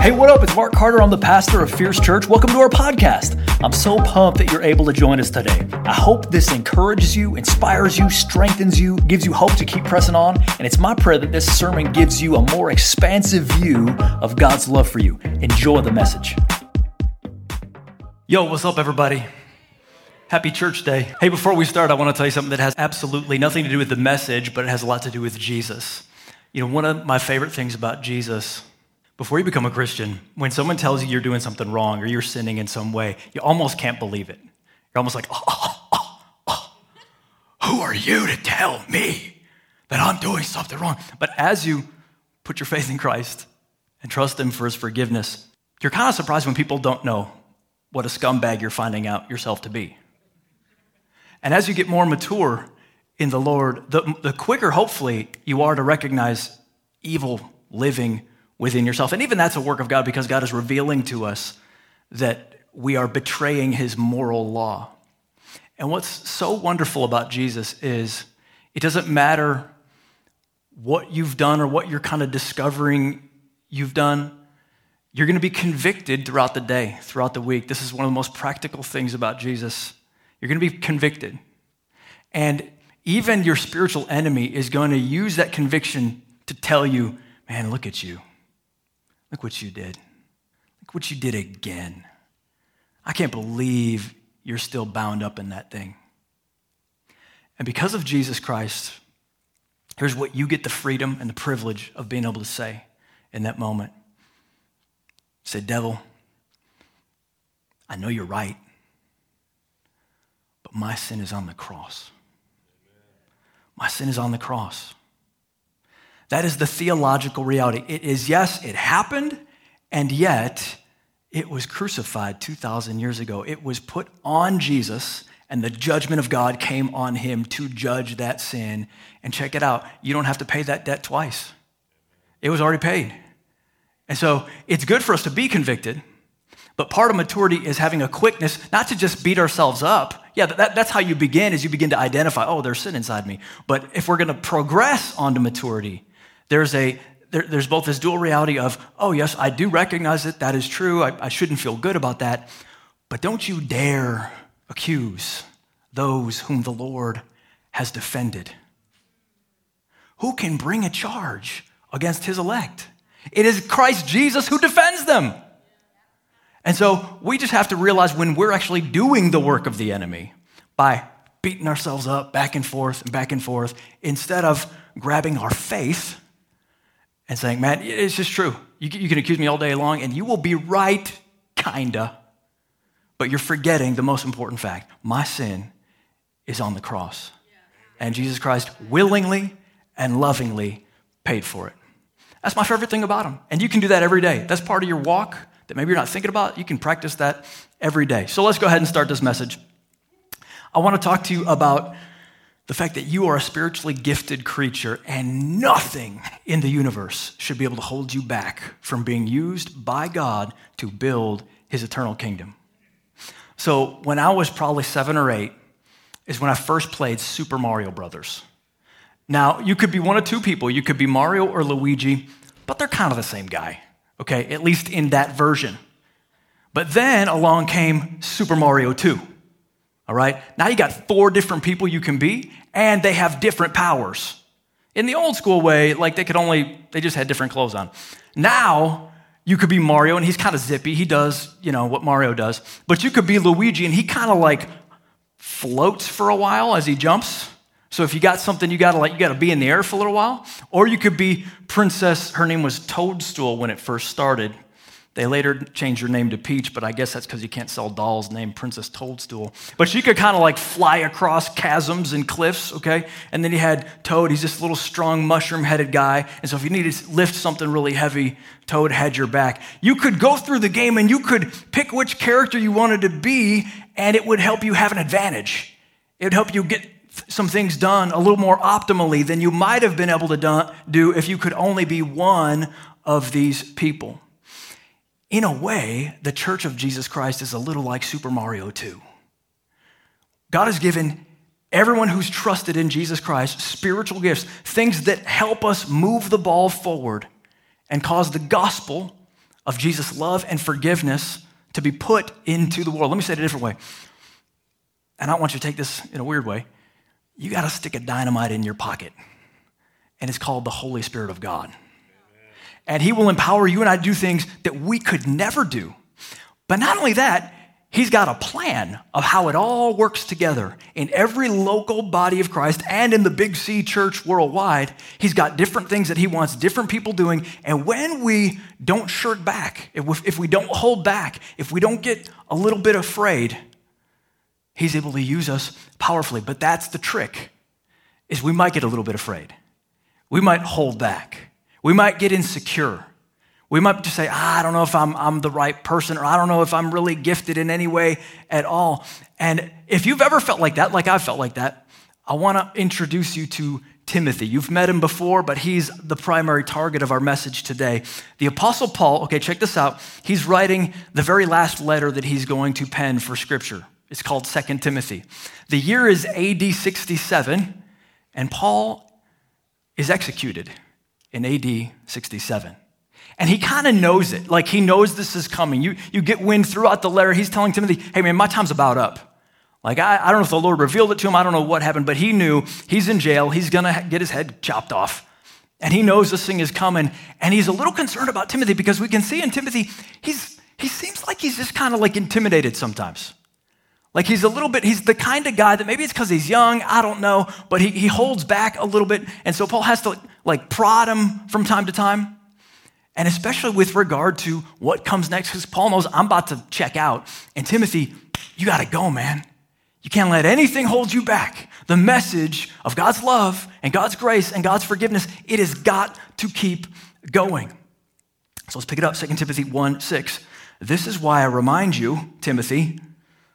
Hey, what up? It's Mark Carter. I'm the pastor of Fierce Church. Welcome to our podcast. I'm so pumped that you're able to join us today. I hope this encourages you, inspires you, strengthens you, gives you hope to keep pressing on. And it's my prayer that this sermon gives you a more expansive view of God's love for you. Enjoy the message. Yo, what's up, everybody? Happy Church Day. Hey, before we start, I want to tell you something that has absolutely nothing to do with the message, but it has a lot to do with Jesus. You know, one of my favorite things about Jesus, before you become a Christian, when someone tells you you're doing something wrong or you're sinning in some way, you almost can't believe it. You're almost like, who are you to tell me that I'm doing something wrong? But as you put your faith in Christ and trust him for his forgiveness, you're kind of surprised when people don't know what a scumbag you're finding out yourself to be. And as you get more mature in the Lord, the quicker, hopefully, you are to recognize evil living within yourself. And even that's a work of God, because God is revealing to us that we are betraying his moral law. And what's so wonderful about Jesus is it doesn't matter what you've done or what you're kind of discovering you've done. You're going to be convicted throughout the day, throughout the week. This is one of the most practical things about Jesus. You're going to be convicted. And even your spiritual enemy is going to use that conviction to tell you, man, look at you. Look what you did. Look what you did again. I can't believe you're still bound up in that thing. And because of Jesus Christ, here's what you get the freedom and the privilege of being able to say in that moment. Say, devil, I know you're right, but my sin is on the cross. My sin is on the cross. That is the theological reality. It is, yes, it happened, and yet it was crucified 2,000 years ago. It was put on Jesus, and the judgment of God came on him to judge that sin. And check it out, you don't have to pay that debt twice. It was already paid. And so it's good for us to be convicted, but part of maturity is having a quickness, not to just beat ourselves up. Yeah, that's how you begin, is you begin to identify, oh, there's sin inside me. But if we're going to progress onto maturity, There's both this dual reality of, oh, yes, I do recognize it. That is true. I shouldn't feel good about that. But don't you dare accuse those whom the Lord has defended. Who can bring a charge against his elect? It is Christ Jesus who defends them. And so we just have to realize when we're actually doing the work of the enemy by beating ourselves up back and forth, instead of grabbing our faith and saying, man, it's just true. You can accuse me all day long, and you will be right, kinda. But you're forgetting the most important fact. My sin is on the cross. And Jesus Christ willingly and lovingly paid for it. That's my favorite thing about him. And you can do that every day. That's part of your walk that maybe you're not thinking about. You can practice that every day. So let's go ahead and start this message. I want to talk to you about the fact that you are a spiritually gifted creature, and nothing in the universe should be able to hold you back from being used by God to build his eternal kingdom. So when I was probably 7 or 8 is when I first played Super Mario Brothers. Now, you could be one of two people. You could be Mario or Luigi, but they're kind of the same guy, okay, at least in that version. But then along came Super Mario 2. All right, now you got 4 different people you can be, and they have different powers. In the old school way, like they just had different clothes on. Now you could be Mario, and he's kind of zippy. He does, you know, what Mario does. But you could be Luigi, and he kind of like floats for a while as he jumps. So if you got something, you got to be in the air for a little while. Or you could be Princess, her name was Toadstool when it first started. They later changed her name to Peach, but I guess that's because you can't sell dolls named Princess Toadstool. But she could kind of like fly across chasms and cliffs, okay? And then you had Toad. He's this little strong mushroom-headed guy. And so if you needed to lift something really heavy, Toad had your back. You could go through the game and you could pick which character you wanted to be, and it would help you have an advantage. It would help you get some things done a little more optimally than you might have been able to do if you could only be one of these people. In a way, the Church of Jesus Christ is a little like Super Mario 2. God has given everyone who's trusted in Jesus Christ spiritual gifts, things that help us move the ball forward and cause the gospel of Jesus' love and forgiveness to be put into the world. Let me say it a different way. And I don't want you to take this in a weird way. You got to stick a dynamite in your pocket. And it's called the Holy Spirit of God. Amen. And he will empower you and I to do things that we could never do. But not only that, he's got a plan of how it all works together in every local body of Christ and in the Big C church worldwide. He's got different things that he wants different people doing. And when we don't shirk back, if we don't hold back, if we don't get a little bit afraid, he's able to use us powerfully. But that's the trick, is we might get a little bit afraid. We might hold back. We might get insecure. We might just say, I don't know if I'm the right person, or I don't know if I'm really gifted in any way at all. And if you've ever felt like that, like I've felt like that, I want to introduce you to Timothy. You've met him before, but he's the primary target of our message today. The Apostle Paul, okay, check this out. He's writing the very last letter that he's going to pen for Scripture. It's called 2 Timothy. The year is AD 67, and Paul is executed in AD 67. And he kind of knows it. Like, he knows this is coming. You get wind throughout the letter. He's telling Timothy, hey, man, my time's about up. Like, I don't know if the Lord revealed it to him. I don't know what happened, but he knew he's in jail. He's going to get his head chopped off. And he knows this thing is coming. And he's a little concerned about Timothy, because we can see in Timothy, he seems like he's just kind of like intimidated sometimes. Like, he's a little bit, he's the kind of guy that maybe it's because he's young, I don't know, but he holds back a little bit. And so Paul has to like prod him from time to time. And especially with regard to what comes next, because Paul knows, I'm about to check out. And Timothy, you got to go, man. You can't let anything hold you back. The message of God's love and God's grace and God's forgiveness, it has got to keep going. So let's pick it up, 2 Timothy 1:6. This is why I remind you, Timothy,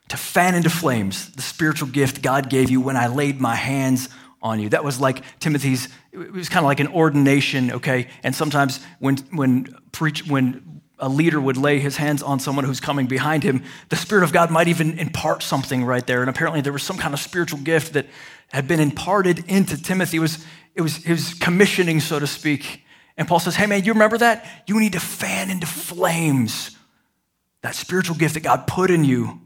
to fan into flames the spiritual gift God gave you when I laid my hands on you. That was like Timothy's, it was kind of like an ordination, okay? And sometimes when a leader would lay his hands on someone who's coming behind him, the Spirit of God might even impart something right there. And apparently there was some kind of spiritual gift that had been imparted into Timothy. It was his commissioning, so to speak. And Paul says, hey man, you remember that? You need to fan into flames that spiritual gift that God put in you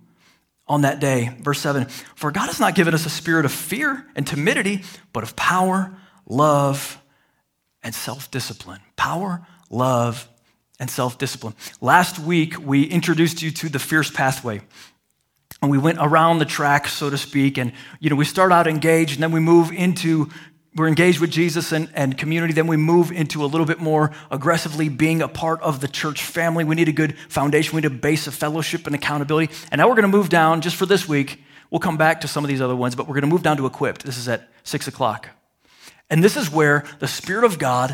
on that day. Verse 7, for God has not given us a spirit of fear and timidity, but of power, love, and self-discipline. Power, love, and self-discipline. Last week, we introduced you to the Fierce Pathway. And we went around the track, so to speak. And, you know, we start out engaged, and then we move into, we're engaged with Jesus and community. Then we move into a little bit more aggressively being a part of the church family. We need a good foundation. We need a base of fellowship and accountability. And now we're going to move down, just for this week, we'll come back to some of these other ones, but we're going to move down to equipped. This is at 6:00. And this is where the Spirit of God,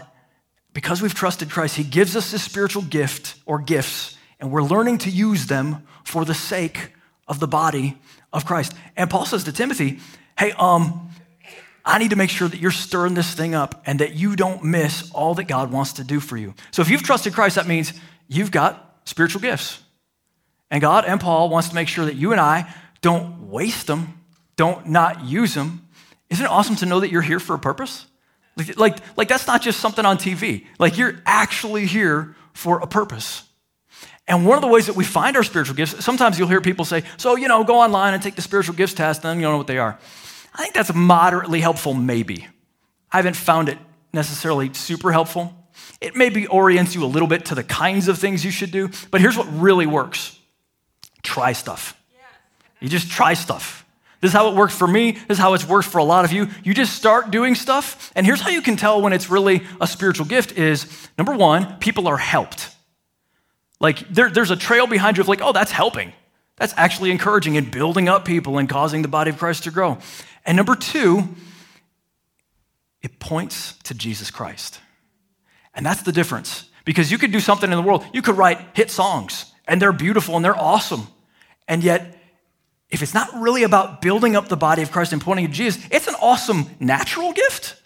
because we've trusted Christ, he gives us this spiritual gift or gifts, and we're learning to use them for the sake of the body of Christ. And Paul says to Timothy, hey, I need to make sure that you're stirring this thing up and that you don't miss all that God wants to do for you. So if you've trusted Christ, that means you've got spiritual gifts. And God and Paul wants to make sure that you and I don't waste them, don't not use them. Isn't it awesome to know that you're here for a purpose? Like that's not just something on TV. Like, you're actually here for a purpose. And one of the ways that we find our spiritual gifts, sometimes you'll hear people say, so, you know, go online and take the spiritual gifts test, and then you'll know what they are. I think that's moderately helpful, maybe. I haven't found it necessarily super helpful. It maybe orients you a little bit to the kinds of things you should do, but here's what really works. Try stuff. You just try stuff. This is how it worked for me. This is how it's worked for a lot of you. You just start doing stuff, and here's how you can tell when it's really a spiritual gift is, number one, people are helped. Like, there's a trail behind you of like, oh, that's helping. That's actually encouraging and building up people and causing the body of Christ to grow. And number two, it points to Jesus Christ. And that's the difference. Because you could do something in the world. You could write hit songs, and they're beautiful, and they're awesome. And yet, if it's not really about building up the body of Christ and pointing to Jesus, it's an awesome natural gift,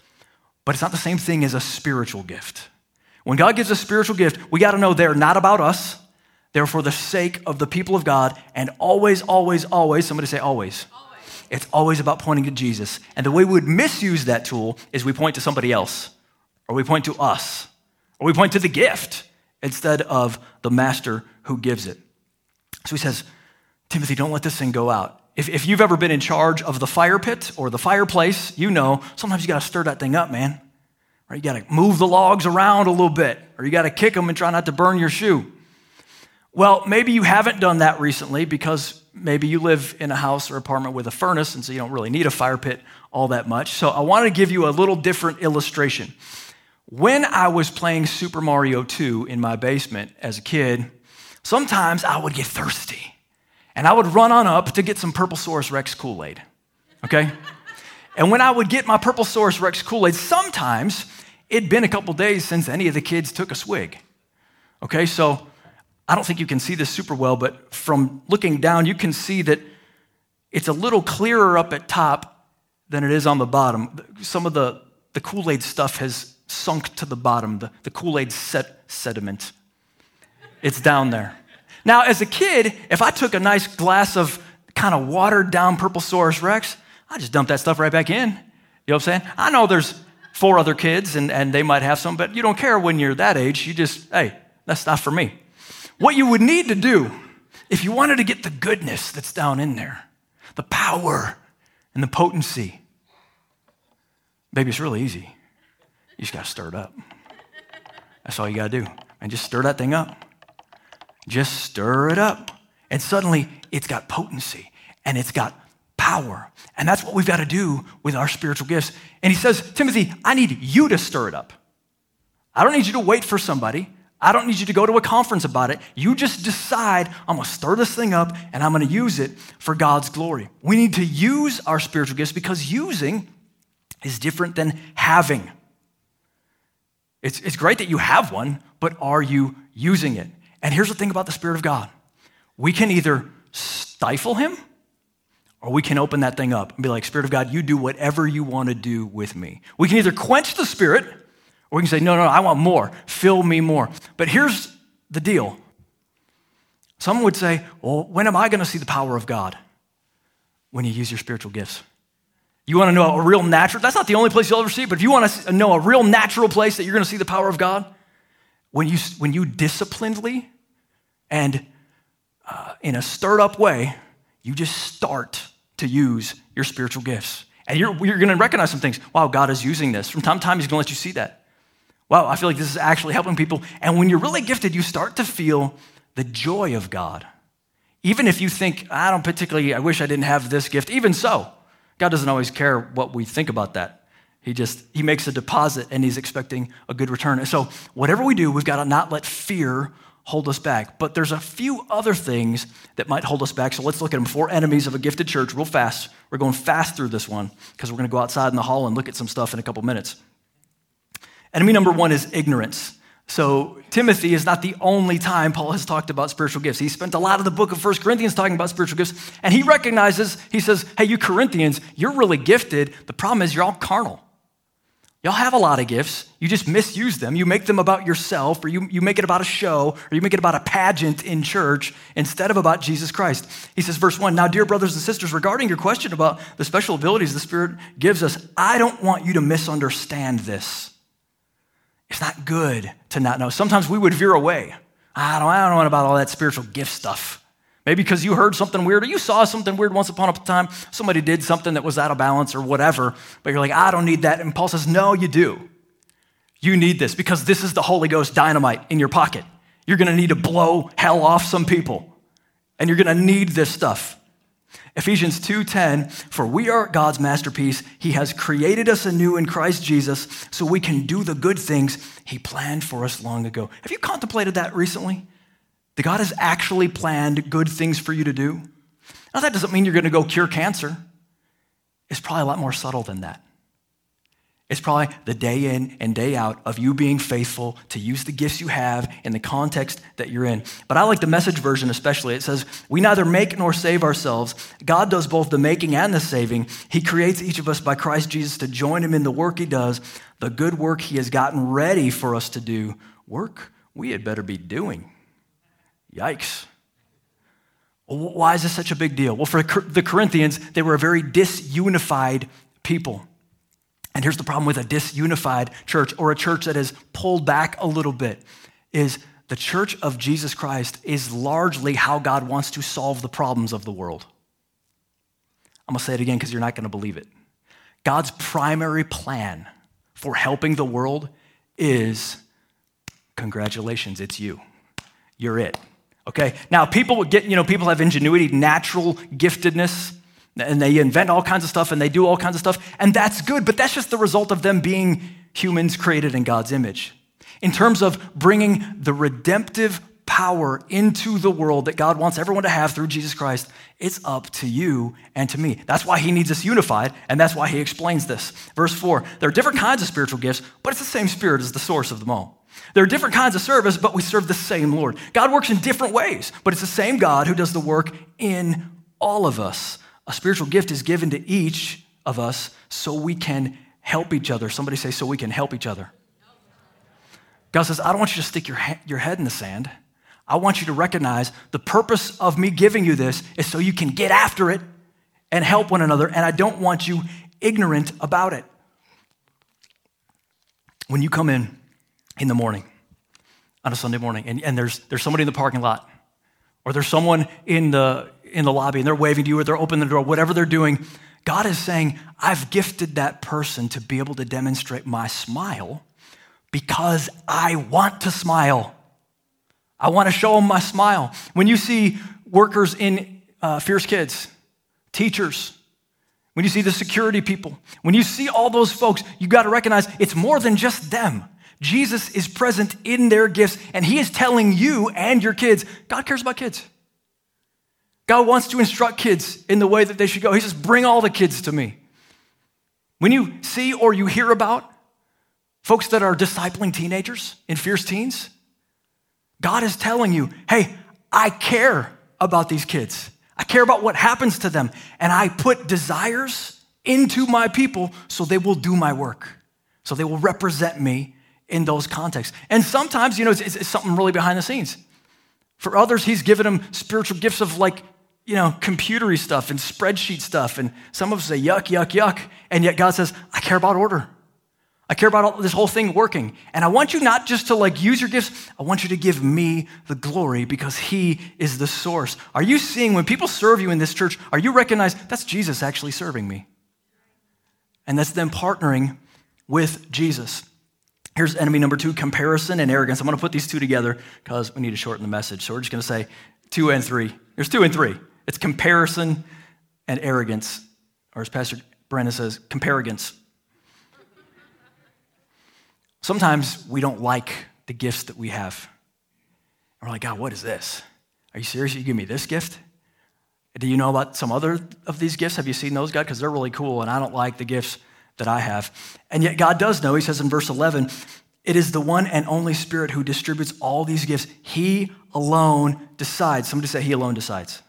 but it's not the same thing as a spiritual gift. When God gives a spiritual gift, we got to know they're not about us. They're for the sake of the people of God, and always, always, always, somebody say always. It's always about pointing to Jesus. And the way we would misuse that tool is we point to somebody else, or we point to us, or we point to the gift instead of the master who gives it. So he says, Timothy, don't let this thing go out. If you've ever been in charge of the fire pit or the fireplace, you know, sometimes you got to stir that thing up, man. Or you got to move the logs around a little bit, or you got to kick them and try not to burn your shoe. Well, maybe you haven't done that recently because maybe you live in a house or apartment with a furnace, and so you don't really need a fire pit all that much. So I want to give you a little different illustration. When I was playing Super Mario 2 in my basement as a kid, sometimes I would get thirsty, and I would run on up to get some Purplesaurus Rex Kool-Aid, okay? And when I would get my Purplesaurus Rex Kool-Aid, sometimes it'd been a couple days since any of the kids took a swig, okay? So I don't think you can see this super well, but from looking down, you can see that it's a little clearer up at top than it is on the bottom. Some of the Kool-Aid stuff has sunk to the bottom, the Kool-Aid sediment. It's down there. Now, as a kid, if I took a nice glass of kind of watered-down Purplesaurus Rex, I just dumped that stuff right back in. You know what I'm saying? I know there's 4 other kids, and they might have some, but you don't care when you're that age. You just, hey, that's not for me. What you would need to do if you wanted to get the goodness that's down in there, the power and the potency, baby, it's really easy. You just got to stir it up. That's all you got to do. And just stir that thing up. Just stir it up. And suddenly it's got potency and it's got power. And that's what we've got to do with our spiritual gifts. And he says, Timothy, I need you to stir it up. I don't need you to wait for somebody. I don't need you to go to a conference about it. You just decide, I'm going to stir this thing up and I'm going to use it for God's glory. We need to use our spiritual gifts because using is different than having. It's great that you have one, but are you using it? And here's the thing about the Spirit of God. We can either stifle him or we can open that thing up and be like, Spirit of God, you do whatever you want to do with me. We can either quench the Spirit, or we can say, no, I want more. Fill me more. But here's the deal. Some would say, well, when am I going to see the power of God? When you use your spiritual gifts. You want to know a real natural, that's not the only place you'll ever see it, but if you want to know a real natural place that you're going to see the power of God, when you disciplinedly and in a stirred up way, you just start to use your spiritual gifts. And you're going to recognize some things. Wow, God is using this. From time to time, he's going to let you see that. Wow, I feel like this is actually helping people. And when you're really gifted, you start to feel the joy of God. Even if you think, I wish I didn't have this gift. Even so, God doesn't always care what we think about that. He makes a deposit and he's expecting a good return. And so whatever we do, we've got to not let fear hold us back. But there's a few other things that might hold us back. So let's look at them. 4 enemies of a gifted church real fast. We're going fast through this one because we're going to go outside in the hall and look at some stuff in a couple minutes. Enemy number 1 is ignorance. So Timothy is not the only time Paul has talked about spiritual gifts. He spent a lot of the book of 1 Corinthians talking about spiritual gifts, and he recognizes, he says, hey, you Corinthians, you're really gifted. The problem is you're all carnal. Y'all have a lot of gifts. You just misuse them. You make them about yourself, or you make it about a show, or you make it about a pageant in church instead of about Jesus Christ. He says, verse 1, now, dear brothers and sisters, regarding your question about the special abilities the Spirit gives us, I don't want you to misunderstand this. It's not good to not know. Sometimes we would veer away. I don't know about all that spiritual gift stuff. Maybe because you heard something weird or you saw something weird once upon a time. Somebody did something that was out of balance or whatever, but you're like, I don't need that. And Paul says, no, you do. You need this because this is the Holy Ghost dynamite in your pocket. You're going to need to blow hell off some people, and you're going to need this stuff. Ephesians 2:10, for we are God's masterpiece. He has created us anew in Christ Jesus so we can do the good things he planned for us long ago. Have you contemplated that recently? That God has actually planned good things for you to do. Now, that doesn't mean you're going to go cure cancer. It's probably a lot more subtle than that. It's probably the day in and day out of you being faithful to use the gifts you have in the context that you're in. But I like the Message version especially. It says, we neither make nor save ourselves. God does both the making and the saving. He creates each of us by Christ Jesus to join him in the work he does, the good work he has gotten ready for us to do, work we had better be doing. Yikes. Why is this such a big deal? Well, for the Corinthians, they were a very disunified people. And here's the problem with a disunified church, or a church that has pulled back a little bit, is The Church of Jesus Christ is largely how God wants to solve the problems of the world. I'm going to say it again because you're not going to believe it. God's primary plan for helping the world is, congratulations, it's you. You're it. Okay? Now, people would get, people have ingenuity, natural giftedness, and they invent all kinds of stuff and they do all kinds of stuff, and that's good, but that's just the result of them being humans created in God's image. In terms of bringing the redemptive power into the world that God wants everyone to have through Jesus Christ, it's up to you and to me. That's why he needs us unified, and that's why he explains this. Verse 4, there are different kinds of spiritual gifts, but it's the same Spirit as the source of them all. There are different kinds of service, but we serve the same Lord. God works in different ways, but it's the same God who does the work in all of us. A spiritual gift is given to each of us so we can help each other. Somebody say, so we can help each other. God says, I don't want you to stick your head in the sand. I want you to recognize the purpose of me giving you this is so you can get after it and help one another, and I don't want you ignorant about it. When you come in the morning, on a Sunday morning, and there's somebody in the parking lot, or there's someone in the lobby, and they're waving to you, or they're opening the door, whatever they're doing, God is saying, I've gifted that person to be able to demonstrate my smile because I want to smile. I want to show them my smile. When you see workers in Fierce Kids, teachers, when you see the security people, when you see all those folks, you got to recognize it's more than just them. Jesus is present in their gifts, and he is telling you and your kids, God cares about kids. God wants to instruct kids in the way that they should go. He says, bring all the kids to me. When you see or you hear about folks that are discipling teenagers in Fierce Teens, God is telling you, hey, I care about these kids. I care about what happens to them. And I put desires into my people so they will do my work, so they will represent me in those contexts. And sometimes, it's something really behind the scenes. For others, he's given them spiritual gifts of computery stuff and spreadsheet stuff. And some of us say, yuck, yuck, yuck. And yet God says, I care about order. I care about this whole thing working. And I want you not just to use your gifts. I want you to give me the glory because he is the source. Are you seeing when people serve you in this church, are you recognizing that's Jesus actually serving me? And that's them partnering with Jesus. Here's enemy number 2, comparison and arrogance. I'm going to put these two together because we need to shorten the message. So we're just going to say 2 and 3. There's 2 and 3. It's comparison and arrogance. Or as Pastor Brennan says, comparigance. Sometimes we don't like the gifts that we have. We're like, God, what is this? Are you serious? You give me this gift? Do you know about some other of these gifts? Have you seen those, God? Because they're really cool, and I don't like the gifts that I have. And yet God does know. He says in verse 11, it is the one and only Spirit who distributes all these gifts. He alone decides. Somebody say, he alone decides.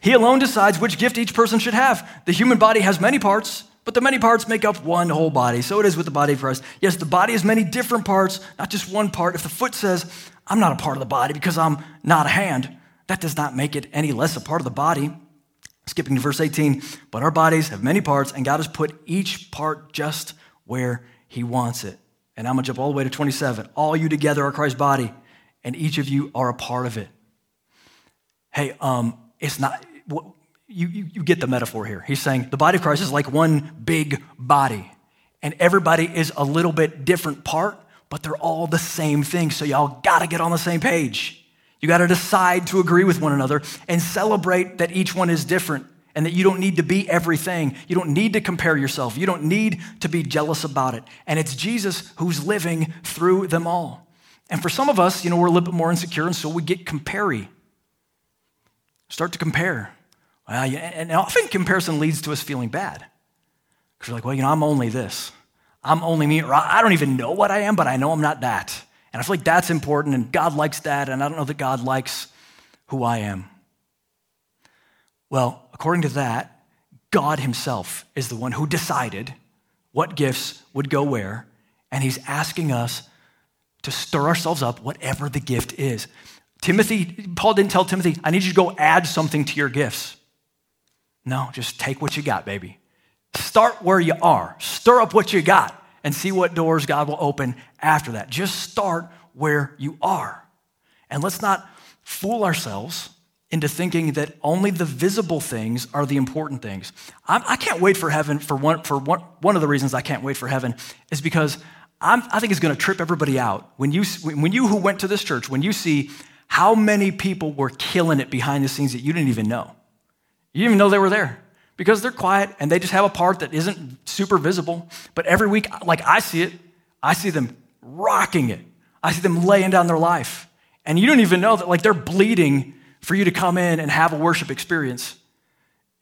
He alone decides which gift each person should have. The human body has many parts, but the many parts make up one whole body. So it is with the body of Christ. Yes, the body has many different parts, not just one part. If the foot says, I'm not a part of the body because I'm not a hand, that does not make it any less a part of the body. Skipping to verse 18, but our bodies have many parts, and God has put each part just where he wants it. And I'm going to jump all the way to 27. All you together are Christ's body, and each of you are a part of it. Hey, it's not... You get the metaphor here. He's saying the body of Christ is like one big body, and everybody is a little bit different part, but they're all the same thing. So y'all got to get on the same page. You got to decide to agree with one another and celebrate that each one is different and that you don't need to be everything. You don't need to compare yourself. You don't need to be jealous about it. And it's Jesus who's living through them all. And for some of us, we're a little bit more insecure, and so we get compare-y. Start to compare. And often comparison leads to us feeling bad. Because we're like, I'm only this. I'm only me. Or I don't even know what I am, but I know I'm not that. And I feel like that's important, and God likes that, and I don't know that God likes who I am. Well, according to that, God himself is the one who decided what gifts would go where, and he's asking us to stir ourselves up, whatever the gift is. Paul didn't tell Timothy, I need you to go add something to your gifts. No, just take what you got, baby. Start where you are. Stir up what you got and see what doors God will open after that. Just start where you are. And let's not fool ourselves into thinking that only the visible things are the important things. I can't wait for heaven. One of the reasons I can't wait for heaven is because I think it's going to trip everybody out. When you who went to this church, when you see how many people were killing it behind the scenes that you didn't even know. You didn't even know they were there because they're quiet and they just have a part that isn't super visible. But every week, like I see it, I see them rocking it. I see them laying down their life. And you don't even know that, like, they're bleeding for you to come in and have a worship experience.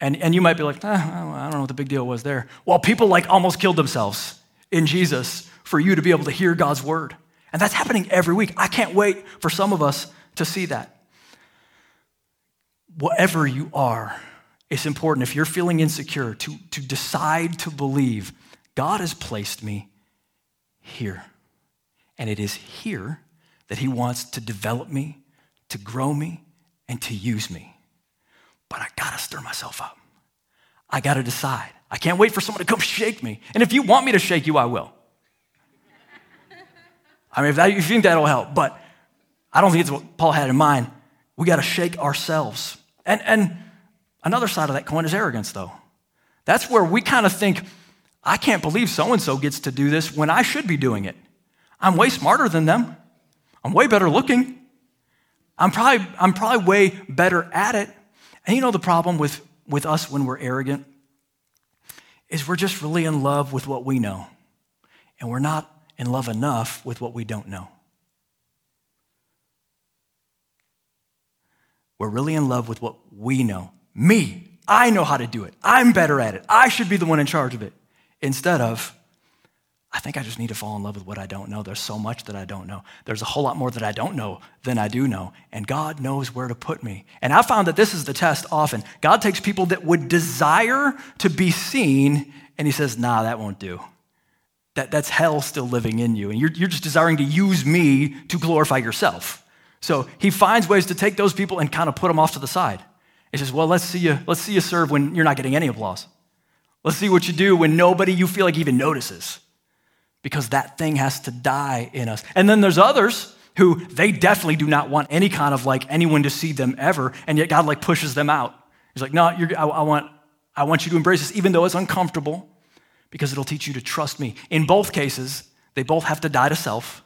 And you might be like, I don't know what the big deal was there. Well, people like almost killed themselves in Jesus for you to be able to hear God's word. And that's happening every week. I can't wait for some of us to see that. Whatever you are, it's important, if you're feeling insecure, to decide to believe God has placed me here. And it is here that he wants to develop me, to grow me, and to use me. But I gotta stir myself up. I gotta decide. I can't wait for someone to come shake me. And if you want me to shake you, I will. I mean, if you think that'll help, but I don't think it's what Paul had in mind. We gotta shake ourselves. And another side of that coin is arrogance, though. That's where we kind of think, I can't believe so-and-so gets to do this when I should be doing it. I'm way smarter than them. I'm way better looking. I'm probably way better at it. And you know the problem with us when we're arrogant is we're just really in love with what we know. And we're not in love enough with what we don't know. We're really in love with what we know. Me, I know how to do it. I'm better at it. I should be the one in charge of it. Instead of, I think I just need to fall in love with what I don't know. There's so much that I don't know. There's a whole lot more that I don't know than I do know. And God knows where to put me. And I found that this is the test often. God takes people that would desire to be seen, and he says, nah, that won't do. That's hell still living in you. And you're just desiring to use me to glorify yourself. So he finds ways to take those people and kind of put them off to the side. He says, well, let's see you serve when you're not getting any applause. Let's see what you do when nobody you feel like even notices. Because that thing has to die in us. And then there's others who they definitely do not want any kind of like anyone to see them ever, and yet God like pushes them out. He's like, no, I want you to embrace this, even though it's uncomfortable, because it'll teach you to trust me. In both cases, they both have to die to self.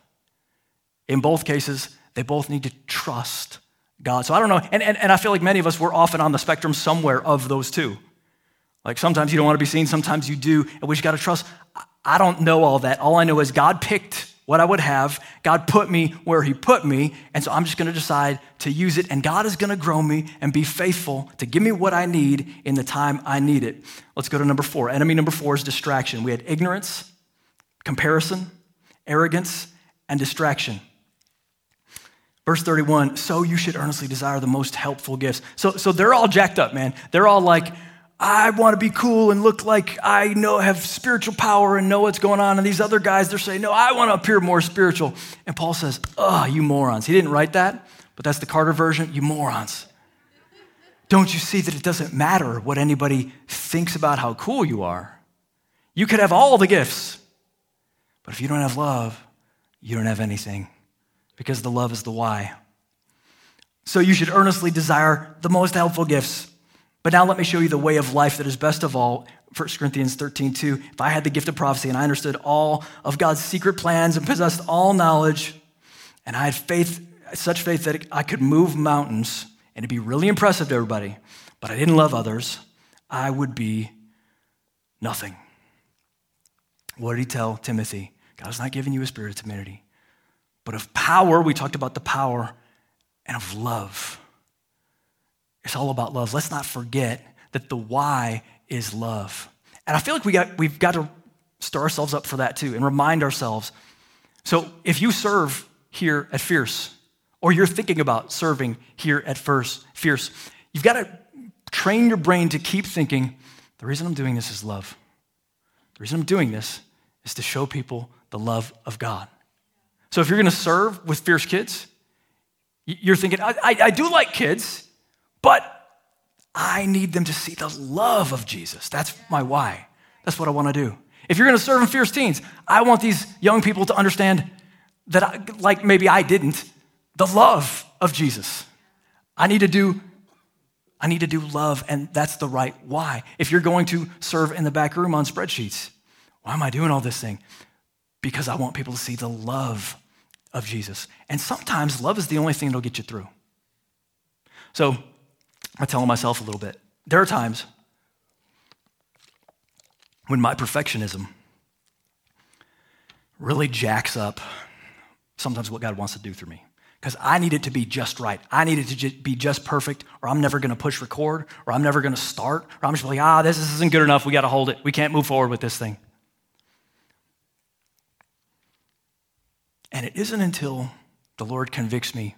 In both cases, they both need to trust God. So I don't know, and I feel like many of us, we're often on the spectrum somewhere of those two. Like sometimes you don't want to be seen, sometimes you do, and we just got to trust. I don't know all that. All I know is God picked what I would have. God put me where he put me. And so I'm just going to decide to use it. And God is going to grow me and be faithful to give me what I need in the time I need it. Let's go to number 4. Enemy number 4 is distraction. We had ignorance, comparison, arrogance, and distraction. Verse 31, so you should earnestly desire the most helpful gifts. So they're all jacked up, man. They're all like, I want to be cool and look like I know, have spiritual power and know what's going on. And these other guys, they're saying, no, I want to appear more spiritual. And Paul says, oh, you morons. He didn't write that, but that's the Carter version. You morons. Don't you see that it doesn't matter what anybody thinks about how cool you are? You could have all the gifts, but if you don't have love, you don't have anything, because the love is the why. So you should earnestly desire the most helpful gifts. But now let me show you the way of life that is best of all. 1 Corinthians 13:2, if I had the gift of prophecy and I understood all of God's secret plans and possessed all knowledge, and I had faith, such faith that I could move mountains, and it'd be really impressive to everybody, but I didn't love others, I would be nothing. What did he tell Timothy? God's not giving you a spirit of timidity, but of power. We talked about the power, and of love. It's all about love. Let's not forget that the why is love. And I feel like we've got to stir ourselves up for that too and remind ourselves. So if you serve here at Fierce, or you're thinking about serving here at Fierce, you've got to train your brain to keep thinking, the reason I'm doing this is love. The reason I'm doing this is to show people the love of God. So if you're going to serve with Fierce kids, you're thinking, I do like kids, but I need them to see the love of Jesus. That's my why. That's what I want to do. If you're going to serve in Fierce Teens, I want these young people to understand that, like maybe I didn't, the love of Jesus. I need to do love, and that's the right why. If you're going to serve in the back room on spreadsheets, why am I doing all this thing? Because I want people to see the love of Jesus. And sometimes love is the only thing that'll get you through. So I tell myself a little bit. There are times when my perfectionism really jacks up sometimes what God wants to do through me. Because I need it to be just right. I need it to be just perfect, or I'm never going to push record, or I'm never going to start, or I'm just like, this isn't good enough. We got to hold it. We can't move forward with this thing. And it isn't until the Lord convicts me,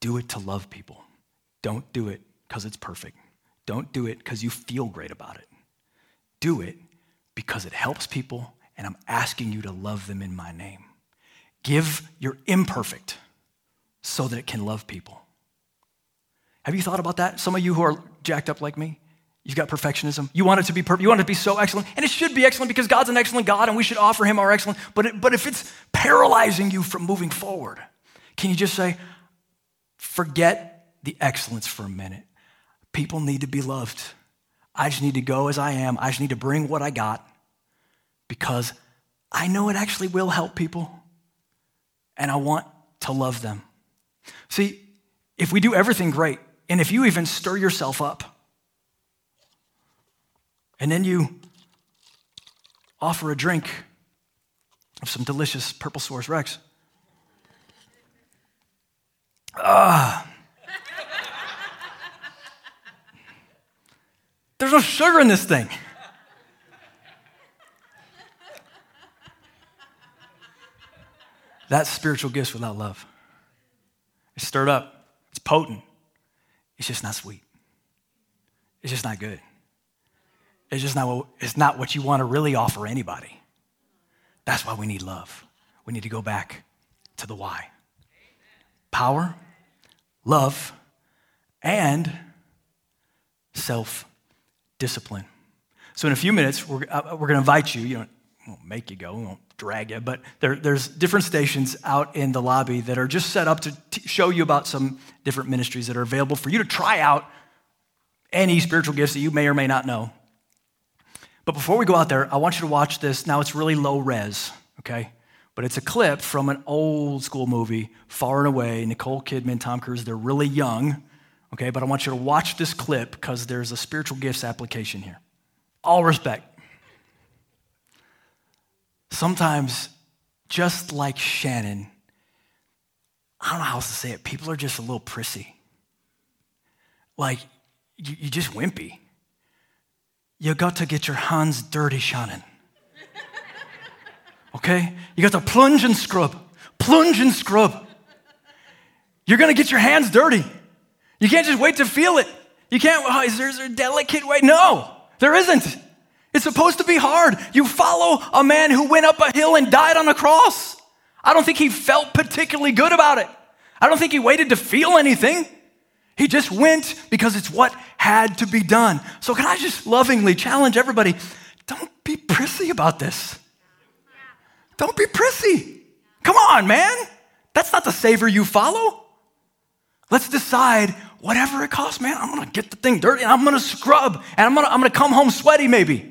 do it to love people. Don't do it because it's perfect. Don't do it because you feel great about it. Do it because it helps people, and I'm asking you to love them in my name. Give your imperfect so that it can love people. Have you thought about that? Some of you who are jacked up like me, you've got perfectionism. You want it to be perfect. You want it to be so excellent. And it should be excellent because God's an excellent God and we should offer him our excellence. But if it's paralyzing you from moving forward, can you just say, forget the excellence for a minute. People need to be loved. I just need to go as I am. I just need to bring what I got because I know it actually will help people. And I want to love them. See, if we do everything great, and if you even stir yourself up, and then you offer a drink of some delicious Purplesaurus Rex. There's no sugar in this thing. That's spiritual gifts without love. It's stirred up. It's potent. It's just not sweet. It's just not good. It's just not what you want to really offer anybody. That's why we need love. We need to go back to the why. Power, love, and self-discipline. So in a few minutes, we're going to invite you. We won't make you go. We won't drag you. But there's different stations out in the lobby that are just set up to show you about some different ministries that are available for you to try out any spiritual gifts that you may or may not know. But before we go out there, I want you to watch this. Now, it's really low res, okay? But it's a clip from an old school movie, Far and Away, Nicole Kidman, Tom Cruise. They're really young, okay? But I want you to watch this clip because there's a spiritual gifts application here. All respect. Sometimes, just like Shannon, I don't know how else to say it, people are just a little prissy. Like, you're just wimpy. You got to get your hands dirty, Shannon. Okay? You got to plunge and scrub. Plunge and scrub. You're going to get your hands dirty. You can't just wait to feel it. You can't, is there a delicate way? No, there isn't. It's supposed to be hard. You follow a man who went up a hill and died on a cross. I don't think he felt particularly good about it. I don't think he waited to feel anything. He just went because it's what had to be done. So can I just lovingly challenge everybody, don't be prissy about this. Don't be prissy. Come on, man. That's not the savior you follow. Let's decide whatever it costs, man, I'm going to get the thing dirty and I'm going to scrub and I'm going to come home sweaty maybe.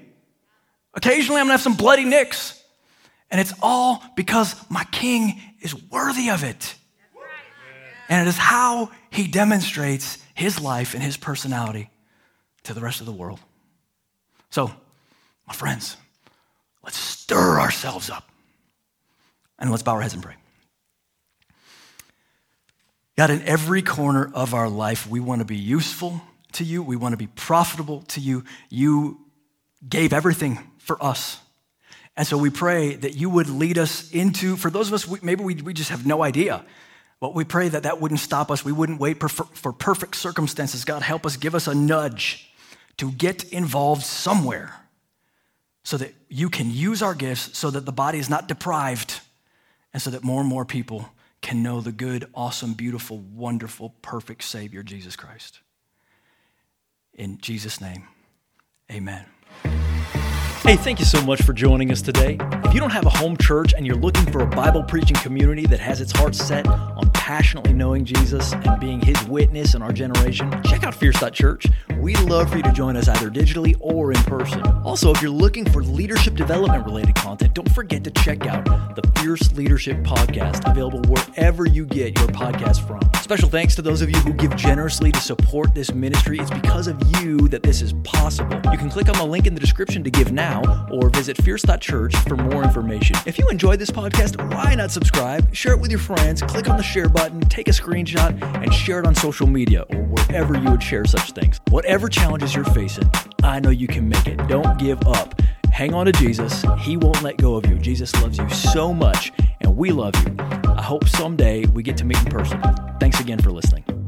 Occasionally, I'm going to have some bloody nicks. And it's all because my king is worthy of it. Right. And it is how he demonstrates his life and his personality to the rest of the world. So, my friends, let's stir ourselves up. And let's bow our heads and pray. God, in every corner of our life, we want to be useful to you. We want to be profitable to you. You gave everything for us. And so we pray that you would lead us into, for those of us, maybe we just have no idea, but we pray that that wouldn't stop us. We wouldn't wait for perfect circumstances. God, help us, give us a nudge to get involved somewhere so that you can use our gifts so that the body is not deprived and so that more and more people can know the good, awesome, beautiful, wonderful, perfect Savior, Jesus Christ. In Jesus' name, amen. Hey, thank you so much for joining us today. If you don't have a home church and you're looking for a Bible-preaching community that has its heart set on passionately knowing Jesus and being His witness in our generation, check out Fierce.Church. We'd love for you to join us either digitally or in person. Also, if you're looking for leadership development-related content, don't forget to check out the Fierce Leadership Podcast, available wherever you get your podcast from. Special thanks to those of you who give generously to support this ministry. It's because of you that this is possible. You can click on the link in the description to give now or visit Fierce.Church for more information. If you enjoyed this podcast, why not subscribe, share it with your friends, click on the share button, take a screenshot, and share it on social media or wherever you would share such things. Whatever challenges you're facing, I know you can make it. Don't give up. Hang on to Jesus. He won't let go of you. Jesus loves you so much, and we love you. I hope someday we get to meet in person. Thanks again for listening.